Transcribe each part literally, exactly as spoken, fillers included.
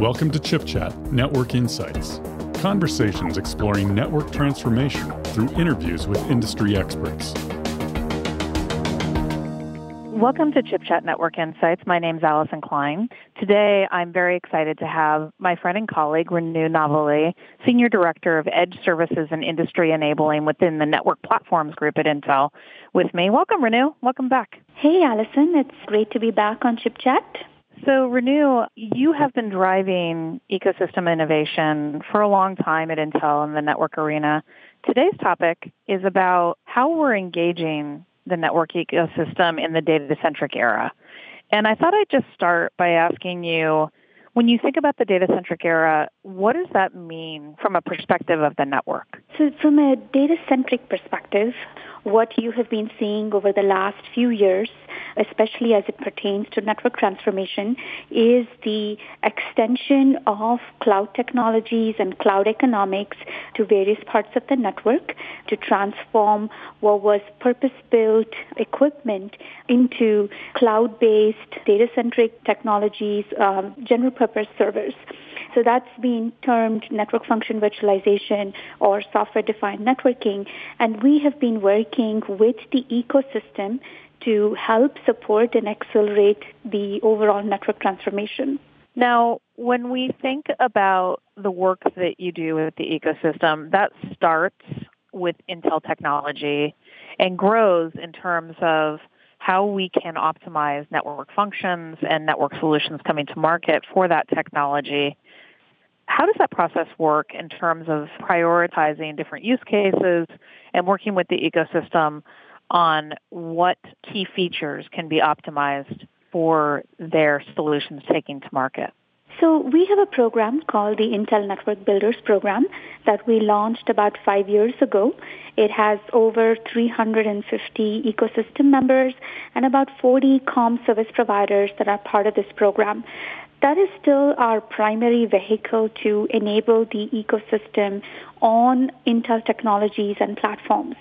Welcome to ChipChat Network Insights, conversations exploring network transformation through interviews with industry experts. Welcome to ChipChat Network Insights. My name is Allison Klein. Today, I'm very excited to have my friend and colleague, Renu Navale, Senior Director of Edge Services and Industry Enabling within the Network Platforms Group at Intel, with me. Welcome, Renu. Welcome back. Hey, Allison. It's great to be back on ChipChat. So, Renu, you have been driving ecosystem innovation for a long time at Intel in the network arena. Today's topic is about how we're engaging the network ecosystem in the data-centric era. And I thought I'd just start by asking you, when you think about the data-centric era, what does that mean from a perspective of the network? So from a data-centric perspective, what you have been seeing over the last few years, especially as it pertains to network transformation, is the extension of cloud technologies and cloud economics to various parts of the network to transform what was purpose-built equipment into cloud-based, data-centric technologies, um, general-purpose servers. So that's been termed network function virtualization or software-defined networking. And we have been working with the ecosystem to help support and accelerate the overall network transformation. Now, when we think about the work that you do with the ecosystem, that starts with Intel technology and grows in terms of how we can optimize network functions and network solutions coming to market for that technology. How does that process work in terms of prioritizing different use cases and working with the ecosystem on what key features can be optimized for their solutions taking to market? So we have a program called the Intel Network Builders Program that we launched about five years ago. It has over three hundred fifty ecosystem members and about forty comm service providers that are part of this program. That is still our primary vehicle to enable the ecosystem on Intel technologies and platforms.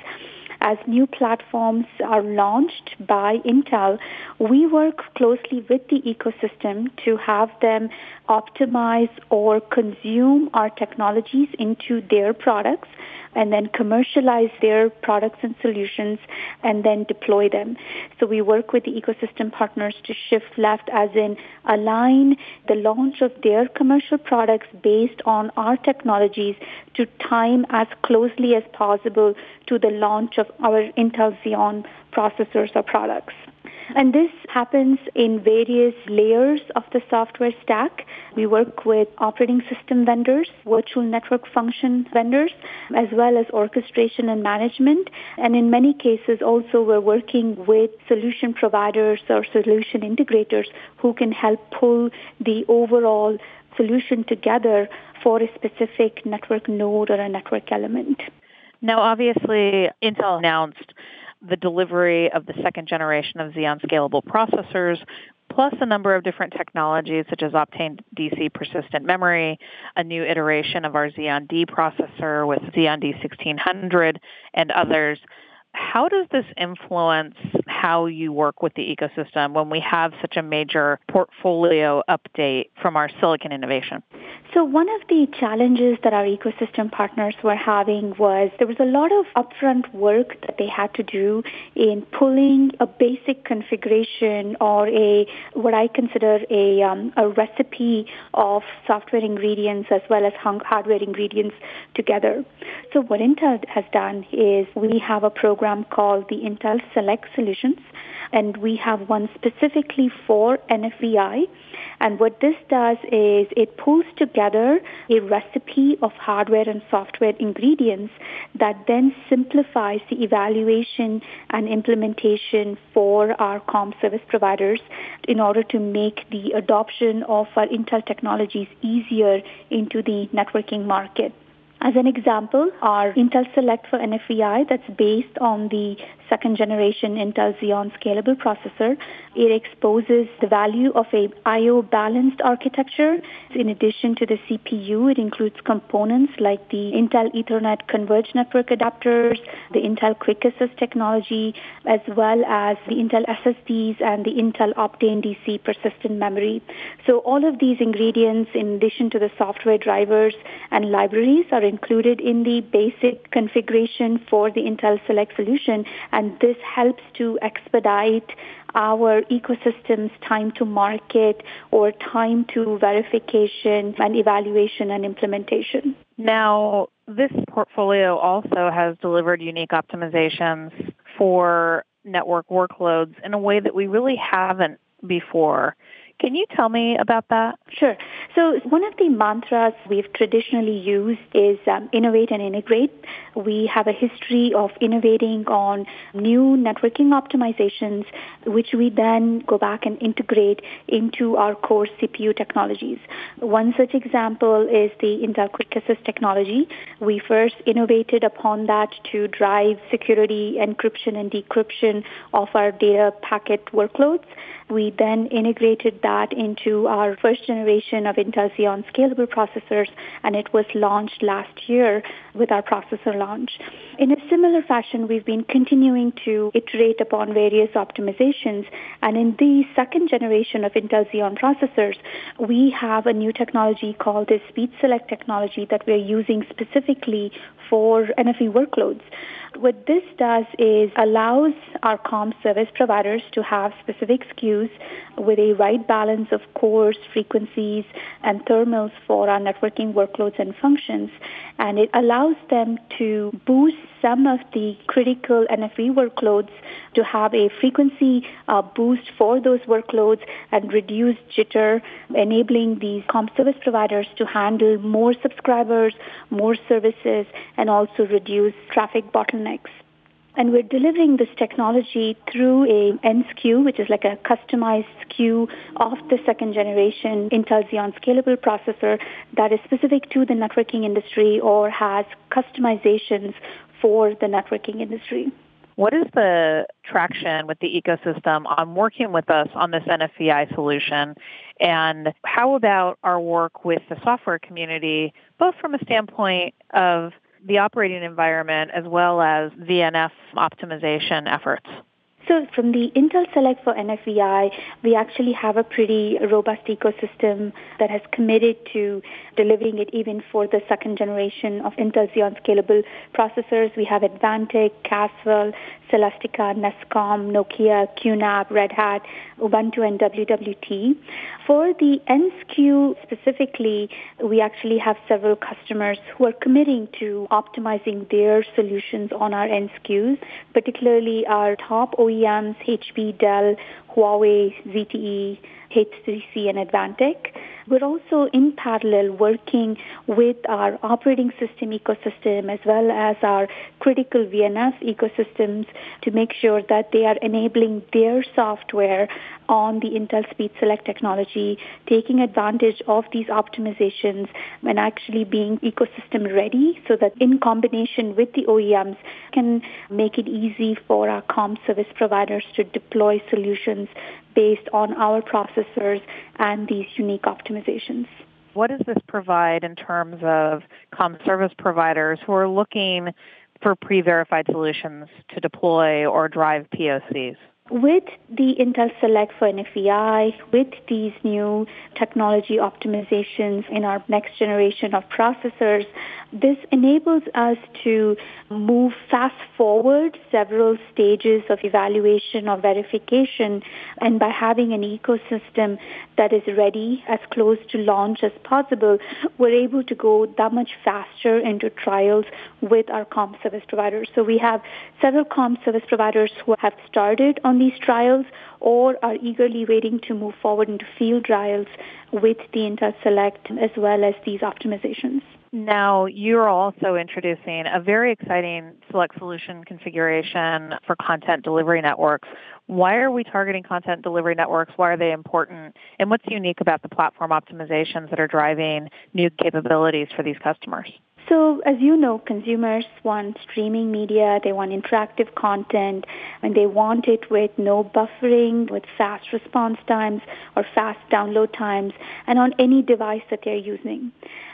As new platforms are launched by Intel, we work closely with the ecosystem to have them optimize or consume our technologies into their products and then commercialize their products and solutions and then deploy them. So we work with the ecosystem partners to shift left, as in align the launch of their commercial products based on our technologies to time as closely as possible to the launch of our Intel Xeon processors or products. And this happens in various layers of the software stack. We work with operating system vendors, virtual network function vendors, as well as orchestration and management. And in many cases also we're working with solution providers or solution integrators who can help pull the overall solution together for a specific network node or a network element. Now, obviously, Intel announced the delivery of the second generation of Xeon scalable processors, plus a number of different technologies such as Optane D C persistent memory, a new iteration of our Xeon D processor with Xeon D sixteen hundred, and others. How does this influence how you work with the ecosystem when we have such a major portfolio update from our silicon innovation? So one of the challenges that our ecosystem partners were having was there was a lot of upfront work that they had to do in pulling a basic configuration or a what I consider a, um, a recipe of software ingredients as well as hardware ingredients together. So what Intel has done is we have a program called the Intel Select Solutions, and we have one specifically for N F V I. And what this does is it pulls together a recipe of hardware and software ingredients that then simplifies the evaluation and implementation for our comm service providers in order to make the adoption of our Intel technologies easier into the networking market. As an example, our Intel Select for N F V I, that's based on the second generation Intel Xeon scalable processor, it exposes the value of a I O balanced architecture. In addition to the C P U, it includes components like the Intel Ethernet Converged Network Adapters, the Intel Quick Assist technology, as well as the Intel S S Ds and the Intel Optane D C persistent memory. So all of these ingredients, in addition to the software drivers and libraries, are included in the basic configuration for the Intel Select solution, and this helps to expedite our ecosystem's time to market or time to verification and evaluation and implementation. Now, this portfolio also has delivered unique optimizations for network workloads in a way that we really haven't before. Can you tell me about that? Sure. So one of the mantras we've traditionally used is um, innovate and integrate. We have a history of innovating on new networking optimizations, which we then go back and integrate into our core C P U technologies. One such example is the Intel Quick Assist technology. We first innovated upon that to drive security, encryption, and decryption of our data packet workloads. We then integrated that into our first generation of Intel Xeon scalable processors, and it was launched last year with our processor launch. In a similar fashion, we've been continuing to iterate upon various optimizations, and in the second generation of Intel Xeon processors, we have a new technology called the Speed Select technology that we're using specifically for N F V workloads. What this does is allows our comm service providers to have specific S K Us with a right balance of cores, frequencies, and thermals for our networking workloads and functions. And it allows them to boost some of the critical N F V workloads to have a frequency uh, boost for those workloads and reduce jitter, enabling these comm service providers to handle more subscribers, more services, and also reduce traffic bottlenecks. And we're delivering this technology through a N S K U, which is like a customized S K U of the second generation Intel Xeon scalable processor that is specific to the networking industry or has customizations for the networking industry. What is the traction with the ecosystem on working with us on this N F V I solution? And how about our work with the software community, both from a standpoint of the operating environment as well as V N F optimization efforts? So from the Intel Select for N F V I, we actually have a pretty robust ecosystem that has committed to delivering it even for the second generation of Intel Xeon scalable processors. We have Advantech, Caswell, Celestica, Nescom, Nokia, QNAP, Red Hat, Ubuntu, and W W T. For the N S K U specifically, we actually have several customers who are committing to optimizing their solutions on our N S K Us, particularly our top O E Ms, H P, Dell, Huawei, Z T E, H three C, and Advantech. We're also in parallel working with our operating system ecosystem as well as our critical V N F ecosystems to make sure that they are enabling their software on the Intel Speed Select technology, taking advantage of these optimizations and actually being ecosystem ready so that in combination with the O E Ms can make it easy for our comm service providers to deploy solutions based on our processors and these unique optimizations. What does this provide in terms of comm service providers who are looking for pre-verified solutions to deploy or drive P O Cs? With the Intel Select for N F V I, with these new technology optimizations in our next generation of processors, this enables us to move fast forward several stages of evaluation or verification, and by having an ecosystem that is ready as close to launch as possible, we're able to go that much faster into trials with our comm service providers. So we have several comm service providers who have started on these trials or are eagerly waiting to move forward into field trials with the Intel Select as well as these optimizations. Now, you're also introducing a very exciting select solution configuration for content delivery networks. Why are we targeting content delivery networks? Why are they important? And what's unique about the platform optimizations that are driving new capabilities for these customers? So as you know, consumers want streaming media, they want interactive content, and they want it with no buffering, with fast response times or fast download times, and on any device that they're using.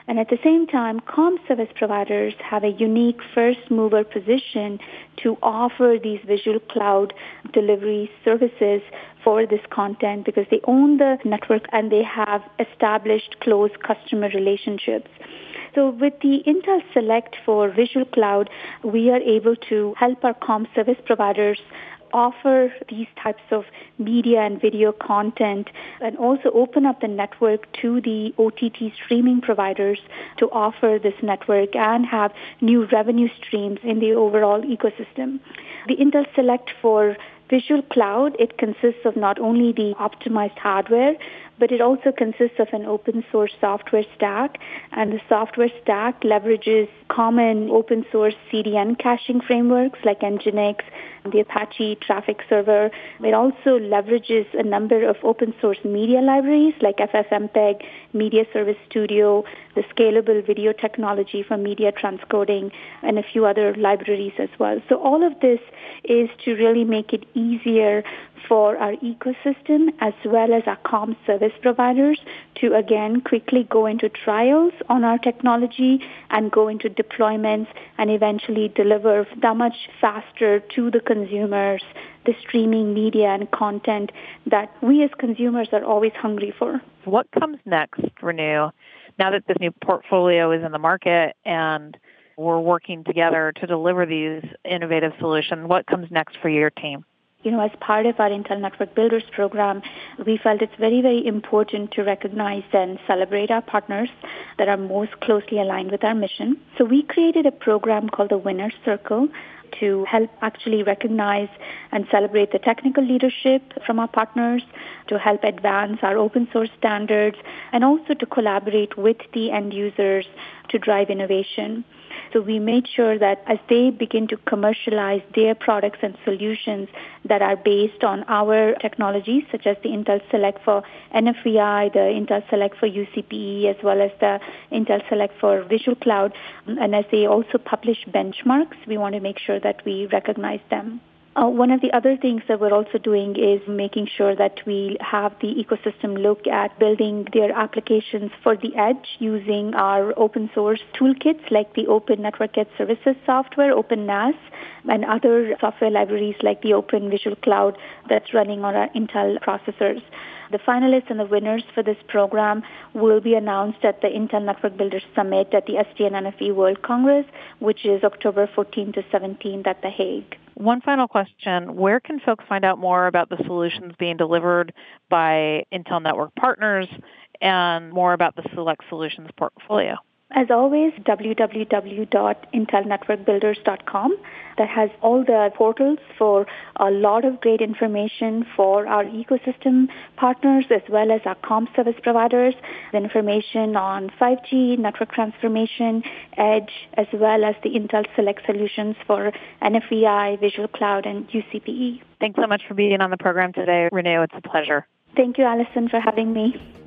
And at the same time, comm service providers have a unique first-mover position to offer these visual cloud delivery services for this content because they own the network and they have established close customer relationships. So with the Intel Select for Visual Cloud, we are able to help our comm service providers offer these types of media and video content and also open up the network to the O T T streaming providers to offer this network and have new revenue streams in the overall ecosystem. The Intel Select for Visual Cloud, it consists of not only the optimized hardware, but it also consists of an open source software stack, and the software stack leverages common open source C D N caching frameworks like Nginx, the Apache traffic server. It also leverages a number of open source media libraries like FFmpeg, Media Service Studio, the scalable video technology for media transcoding, and a few other libraries as well. So all of this is to really make it easier for our ecosystem as well as our comm service providers to, again, quickly go into trials on our technology and go into deployments and eventually deliver that much faster to the consumers the streaming media and content that we as consumers are always hungry for. What comes next, Renu, now that this new portfolio is in the market and we're working together to deliver these innovative solutions? What comes next for your team? You know, as part of our Intel Network Builders Program, we felt it's very, very important to recognize and celebrate our partners that are most closely aligned with our mission. So we created a program called the Winner's Circle to help actually recognize and celebrate the technical leadership from our partners, to help advance our open source standards, and also to collaborate with the end users to drive innovation. So we made sure that as they begin to commercialize their products and solutions that are based on our technologies, such as the Intel Select for N F V I, the Intel Select for U C P E, as well as the Intel Select for Visual Cloud, and as they also publish benchmarks, we want to make sure that we recognize them. Uh, one of the other things that we're also doing is making sure that we have the ecosystem look at building their applications for the edge using our open source toolkits like the Open Network Edge Services software, OpenNAS, and other software libraries like the Open Visual Cloud that's running on our Intel processors. The finalists and the winners for this program will be announced at the Intel Network Builders Summit at the S D N N F E World Congress, which is October fourteenth to seventeenth at The Hague. One final question. Where can folks find out more about the solutions being delivered by Intel Network partners and more about the Select Solutions portfolio? As always, w w w dot intel network builders dot com. That has all the portals for a lot of great information for our ecosystem partners as well as our comm service providers, the information on five G, network transformation, edge, as well as the Intel Select Solutions for N F V I, Visual Cloud, and U C P E. Thanks so much for being on the program today, Renu. It's a pleasure. Thank you, Allison, for having me.